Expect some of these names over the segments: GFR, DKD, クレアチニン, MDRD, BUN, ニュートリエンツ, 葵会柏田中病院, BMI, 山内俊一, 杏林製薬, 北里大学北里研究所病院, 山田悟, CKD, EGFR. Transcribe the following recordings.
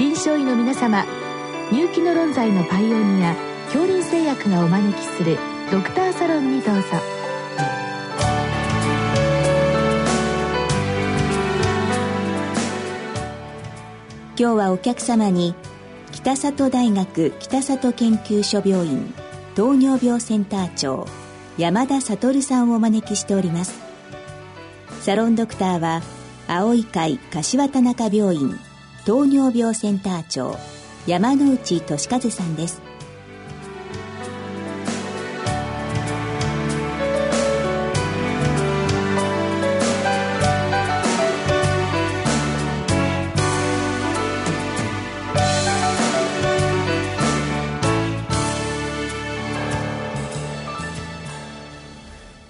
臨床医の皆様、乳気の論剤のパイオニア杏林製薬がお招きするドクターサロンにどうぞ。今日はお客様に北里大学北里研究所病院糖尿病センター長山田悟さんをお招きしております。サロンドクターは青い会柏田中病院糖尿病センター長山内俊一さんです。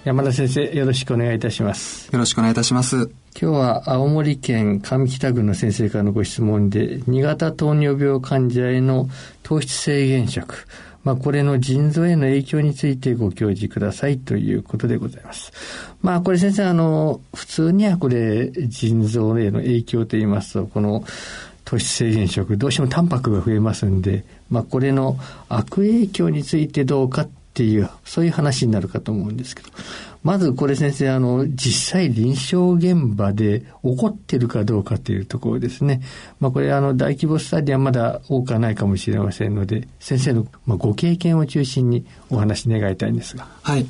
山田先生、よろしくお願いいたします。よろしくお願いいたします。今日は青森県上北郡の先生からのご質問で、2型糖尿病患者への糖質制限食、これの腎臓への影響についてご教示くださいということでございます。これ先生、普通にはこれ腎臓への影響といいますと、この糖質制限食どうしてもタンパクが増えますんで、これの悪影響についてどうかっていう、そういう話になるかと思うんですけど、まずこれ先生、実際臨床現場で起こってるかどうかというところですね。これ大規模スタディはまだ多くはないかもしれませんので、先生のご経験を中心にお話願いたいんですが。はい。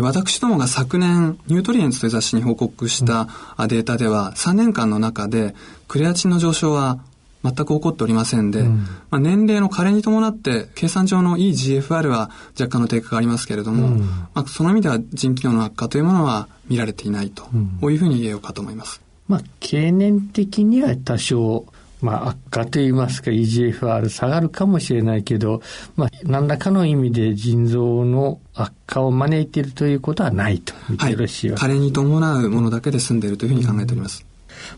私どもが昨年ニュートリエンツという雑誌に報告したデータでは、3年間の中でクレアチンの上昇は全く起こっておりませんで、年齢の加齢に伴って計算上の EGFR は若干の低下がありますけれども、その意味では腎機能の悪化というものは見られていないと、こういうふうに言えようかと思います。経年的には多少、悪化といいますか EGFR 下がるかもしれないけど、何らかの意味で腎臓の悪化を招いているということはないと見てよろしいわけですね。加齢に伴うものだけで済んでいるというふうに考えております。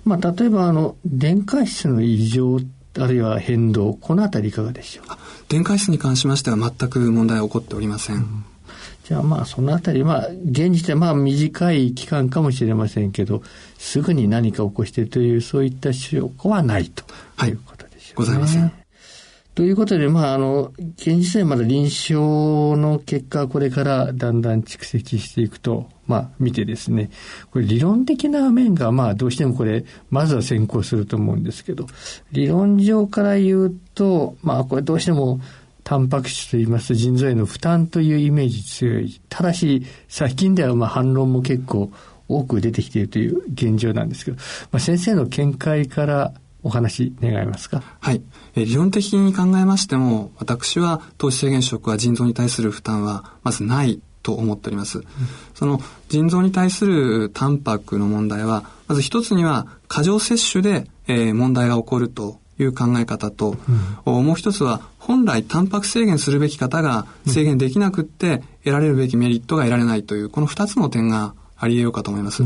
例えば電解質の異常あるいは変動、このあたりいかがでしょうか。電解質に関しましては全く問題は起こっておりません。じゃあそのあたり現時点短い期間かもしれませんけど、すぐに何か起こしているというそういった証拠はないということでしょうね。ございません。ということで、現時点まだ臨床の結果はこれからだんだん蓄積していくと、見てですね、これ理論的な面がどうしてもこれまずは先行すると思うんですけど、理論上から言うと、これどうしてもタンパク質といいますと腎臓への負担というイメージ強い。ただし最近では反論も結構多く出てきているという現状なんですけど、先生の見解からお話願えますか。はい。理論的に考えましても、私は糖質制限食は腎臓に対する負担はまずないと思っております。その腎臓に対するタンパクの問題は、まず一つには過剰摂取で、問題が起こるという考え方と、もう一つは本来タンパク制限するべき方が制限できなくって得られるべきメリットが得られないという、この二つの点があり得ようかと思います。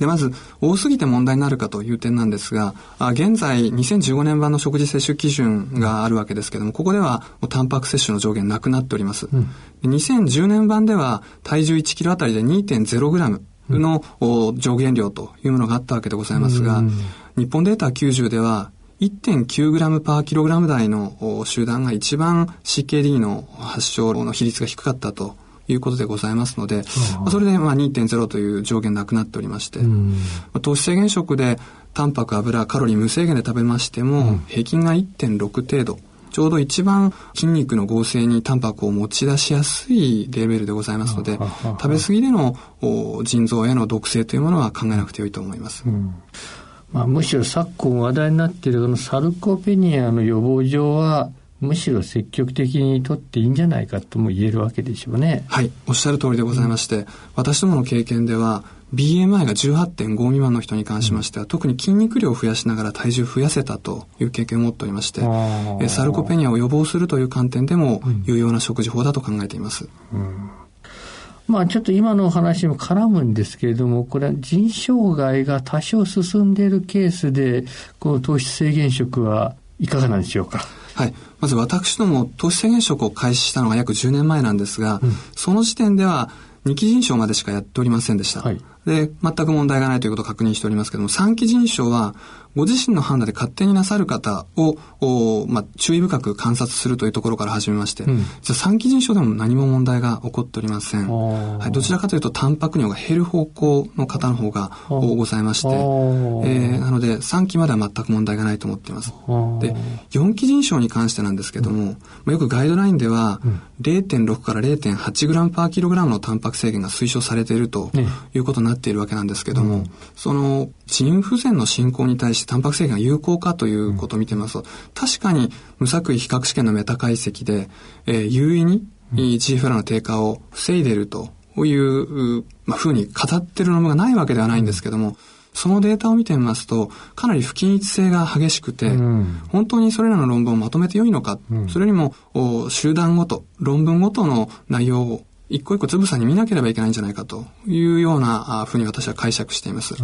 でまず多すぎて問題になるかという点なんですが、現在2015年版の食事摂取基準があるわけですけれども、ここではもうタンパク摂取の上限なくなっております。2010年版では体重1キロあたりで 2.0g の上限量というものがあったわけでございますが、日本データ90では 1.9g パーキログラム台の集団が一番 CKD の発症の比率が低かったということでございますので、それで2.0 という上限なくなっておりまして、糖質制限食でタンパク、油、カロリー無制限で食べましても、平均が 1.6 程度、ちょうど一番筋肉の合成にタンパクを持ち出しやすいレベルでございますので、食べ過ぎでの腎臓への毒性というものは考えなくてよいと思います。むしろ昨今話題になっているサルコペニアの予防上はむしろ積極的にとっていいんじゃないかとも言えるわけでしょうね。はい、おっしゃる通りでございまして、私どもの経験では BMI が 18.5 未満の人に関しましては、特に筋肉量を増やしながら体重を増やせたという経験を持っておりまして、サルコペニアを予防するという観点でも有用な食事法だと考えています。ちょっと今のお話も絡むんですけれども、これは腎障害が多少進んでいるケースで、この糖質制限食はいかがなんでしょうか。はい、まず私ども糖質制限食を開始したのが約10年前なんですが、その時点では2期腎症までしかやっておりませんでした。で全く問題がないということを確認しておりますけども、3期腎症はご自身の判断で勝手になさる方を、注意深く観察するというところから始めまして、3期腎症でも何も問題が起こっておりません。どちらかというとタンパク尿が減る方向の方の方がございまして、なので3期までは全く問題がないと思っています。で、4期腎症に関してなんですけども、よくガイドラインでは 0.6 から 0.8 グラムパーキログラムのタンパク制限が推奨されているということになっているわけなんですけども、その腎不全の進行に対してタンパク制限が有効かということを見てますと、確かに無作為比較試験のメタ解析で、有意に GFR の低下を防いでいるという、風に語っているのがないわけではないんですけども、そのデータを見てみますとかなり不均一性が激しくて、本当にそれらの論文をまとめてよいのか、それよりも集団ごと論文ごとの内容を一個一個つぶさに見なければいけないんじゃないかというようなふうに私は解釈しています。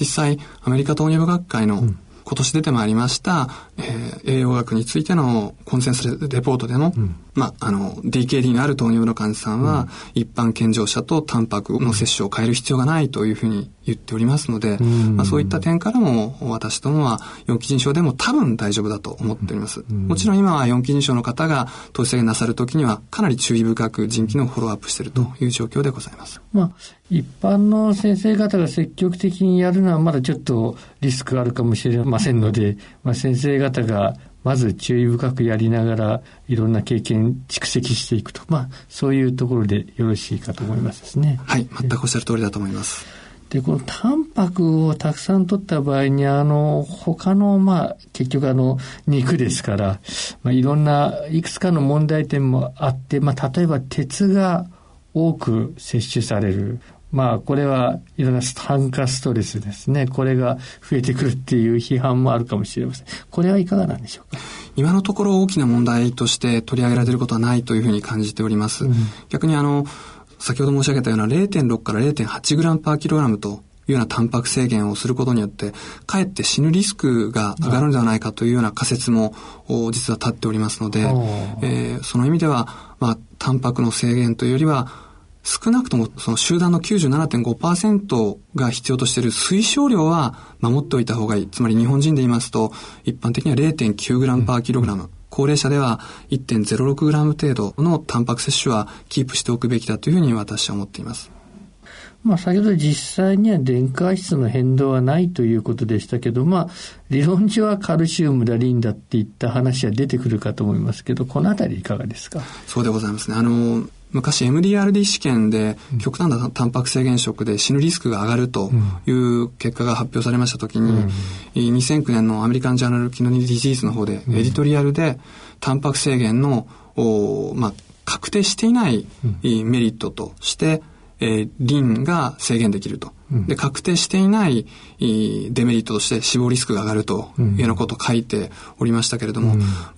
実際アメリカ糖尿病学会の今年出てまいりました、栄養学についてのコンセンサスレポートでの、DKD のある糖尿病の患者さんは、一般健常者とタンパクの摂取を変える必要がないというふうに言っておりますので、そういった点からも私どもは4期腎症でも多分大丈夫だと思っております。もちろん今は4期腎症の方が糖質制限なさるときにはかなり注意深く腎機能をフォローアップしているという状況でございます。一般の先生方が積極的にやるのはまだちょっとリスクあるかもしれませんので、先生方がまず注意深くやりながらいろんな経験蓄積していくと、そういうところでよろしいかと思いますですね。はい、全くおっしゃる通りだと思います。で、このタンパクをたくさん取った場合に、他の、結局肉ですから、いろんないくつかの問題点もあって、例えば鉄が多く摂取される。これはいろんな酸化ストレスですね。これが増えてくるっていう批判もあるかもしれません。これはいかがなんでしょうか。今のところ大きな問題として取り上げられていることはないというふうに感じております。逆に先ほど申し上げたような 0.6 から 0.8 グラムパーキログラムというようなタンパク制限をすることによってかえって死ぬリスクが上がるのではないかというような仮説も実は立っておりますので、その意味では、タンパクの制限というよりは少なくともその集団の 97.5% が必要としている推奨量は守っておいた方がいい。つまり日本人で言いますと一般的には 0.9 グラムパーキログラム、高齢者では 1.06 グラム程度のタンパク摂取はキープしておくべきだというふうに私は思っています。先ほど実際には電解質の変動はないということでしたけど、理論上はカルシウムだリンだっていった話は出てくるかと思いますけど、このあたりいかがですか。そうでございますね。昔 MDRD 試験で極端なタンパク制限食で死ぬリスクが上がるという結果が発表されましたときに、2009年のアメリカンジャーナルキドニーディジーズの方でエディトリアルでタンパク制限の、確定していないメリットとして、リンが制限できると。で、確定していないデメリットとして死亡リスクが上がるというようなことを書いておりましたけれども、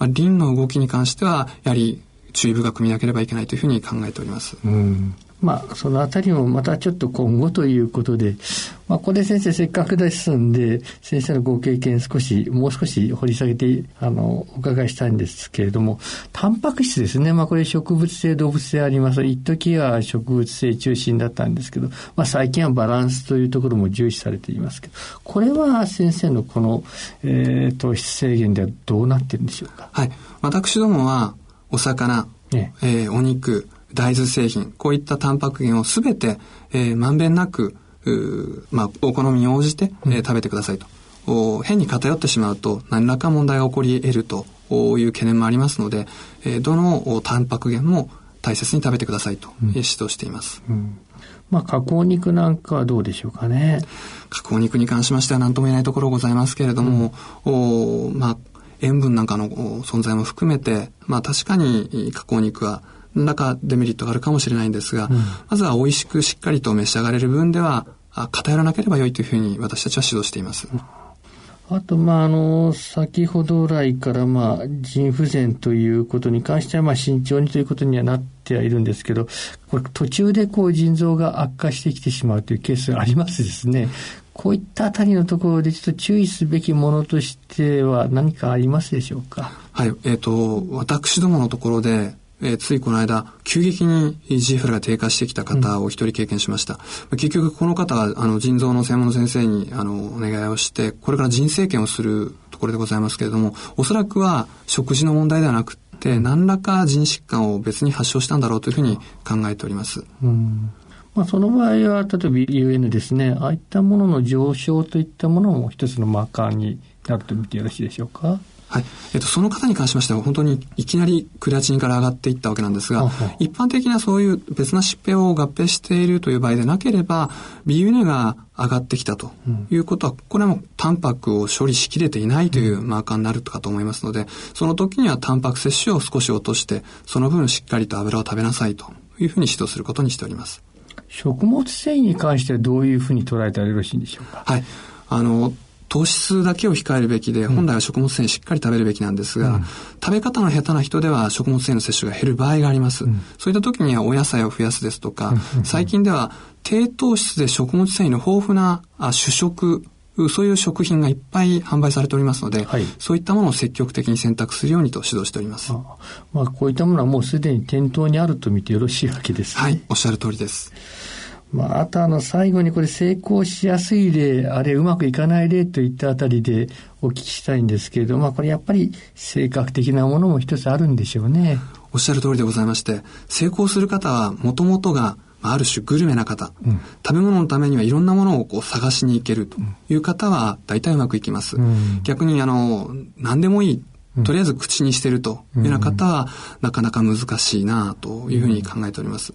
リンの動きに関してはやはり注意深く見なければいけないというふうに考えております。そのあたりもまたちょっと今後ということで、これ先生せっかくですんで、先生のご経験もう少し掘り下げてお伺いしたいんですけれども、タンパク質ですね。これ植物性動物性あります。一時は植物性中心だったんですけど、最近はバランスというところも重視されていますけど、これは先生のこの、糖質制限ではどうなってるんでしょうか。はい。私どもはお魚、お肉、大豆製品、こういったタンパク源をすべて、まんべんなく、お好みに応じて、食べてくださいと。変に偏ってしまうと何らか問題が起こり得るという懸念もありますので、どのタンパク源も大切に食べてくださいと、指導しています。加工肉なんかはどうでしょうかね。加工肉に関しましては何とも言えないところございますけれども、塩分なんかの存在も含めて、確かに加工肉は何らかデメリットがあるかもしれないんですが、まずは美味しくしっかりと召し上がれる分では偏らなければ良いというふうに私たちは指導しています。あと、先ほど来から、腎不全ということに関しては、慎重にということにはなってはいるんですけど、これ途中で腎臓が悪化してきてしまうというケースがありますですね。こういったあたりのところでちょっと注意すべきものとしては何かありますでしょうか。はい、私どものところでついこの間急激に GFR が低下してきた方を一人経験しました。結局この方は腎臓の専門の先生にお願いをして、これから腎生検をするところでございますけれども、おそらくは食事の問題ではなくて何らか腎疾患を別に発症したんだろうというふうに考えております。その場合は例えば BUN ですね、ああいったものの上昇といったものも一つのマーカーになると見てよろしいでしょうか。はい、その方に関しましては本当にいきなりクレアチニンから上がっていったわけなんですが、はい、一般的なそういう別な疾病を合併しているという場合でなければ BUN が上がってきたということは、これはもうタンパクを処理しきれていないというマーカーになるかと思いますので、その時にはタンパク摂取を少し落として、その分しっかりと油を食べなさいというふうに指導することにしております。食物繊維に関してはどういうふうに捉えたらよろしいんでしょうか。はい、糖質だけを控えるべきで、本来は食物繊維しっかり食べるべきなんですが、食べ方の下手な人では食物繊維の摂取が減る場合があります。そういった時にはお野菜を増やすですとか、最近では低糖質で食物繊維の豊富な主食、そういう食品がいっぱい販売されておりますので、はい、そういったものを積極的に選択するようにと指導しております。こういったものはもうすでに店頭にあると見てよろしいわけですね。はい、おっしゃる通りです。あと最後にこれ成功しやすい例、あるいはうまくいかない例といったあたりでお聞きしたいんですけれども、これやっぱり性格的なものも一つあるんでしょうね。おっしゃる通りでございまして、成功する方はもともとがある種グルメな方、食べ物のためにはいろんなものをこう探しに行けるという方は大体うまくいきます。逆に何でもいい、とりあえず口にしてるというような方はなかなか難しいなというふうに考えております。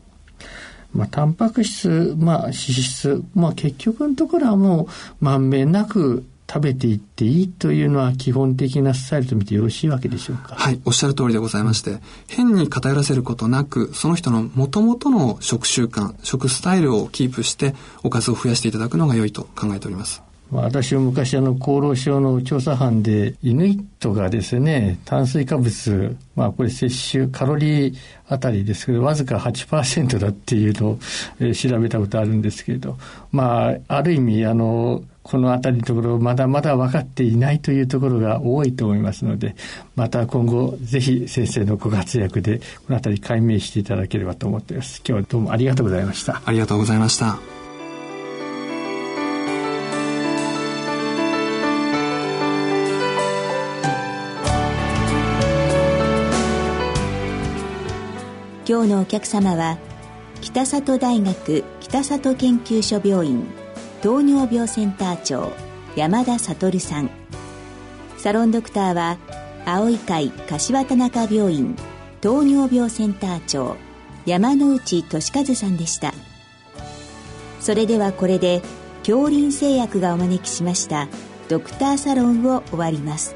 タンパク質、脂質、結局のところはもうまんべんなく食べていっていいというのは基本的なスタイルと見てよろしいわけでしょうか。はい、おっしゃる通りでございまして、変に偏らせることなく、その人のもともとの食習慣、食スタイルをキープしておかずを増やしていただくのが良いと考えております。私は昔厚労省の調査班でイヌイットがですね、炭水化物、これ摂取カロリーあたりですけどわずか 8% だっていうのを、調べたことあるんですけれど、ある意味このあたりのところまだまだ分かっていないというところが多いと思いますので、また今後ぜひ先生のご活躍でこのあたり解明していただければと思っています。今日はどうもありがとうございました。ありがとうございました。今日のお客様は北里大学北里研究所病院糖尿病センター長山田悟さん、サロンドクターは葵会柏田中病院糖尿病センター長山内俊一さんでした。それではこれで杏林製薬がお招きしましたドクターサロンを終わります。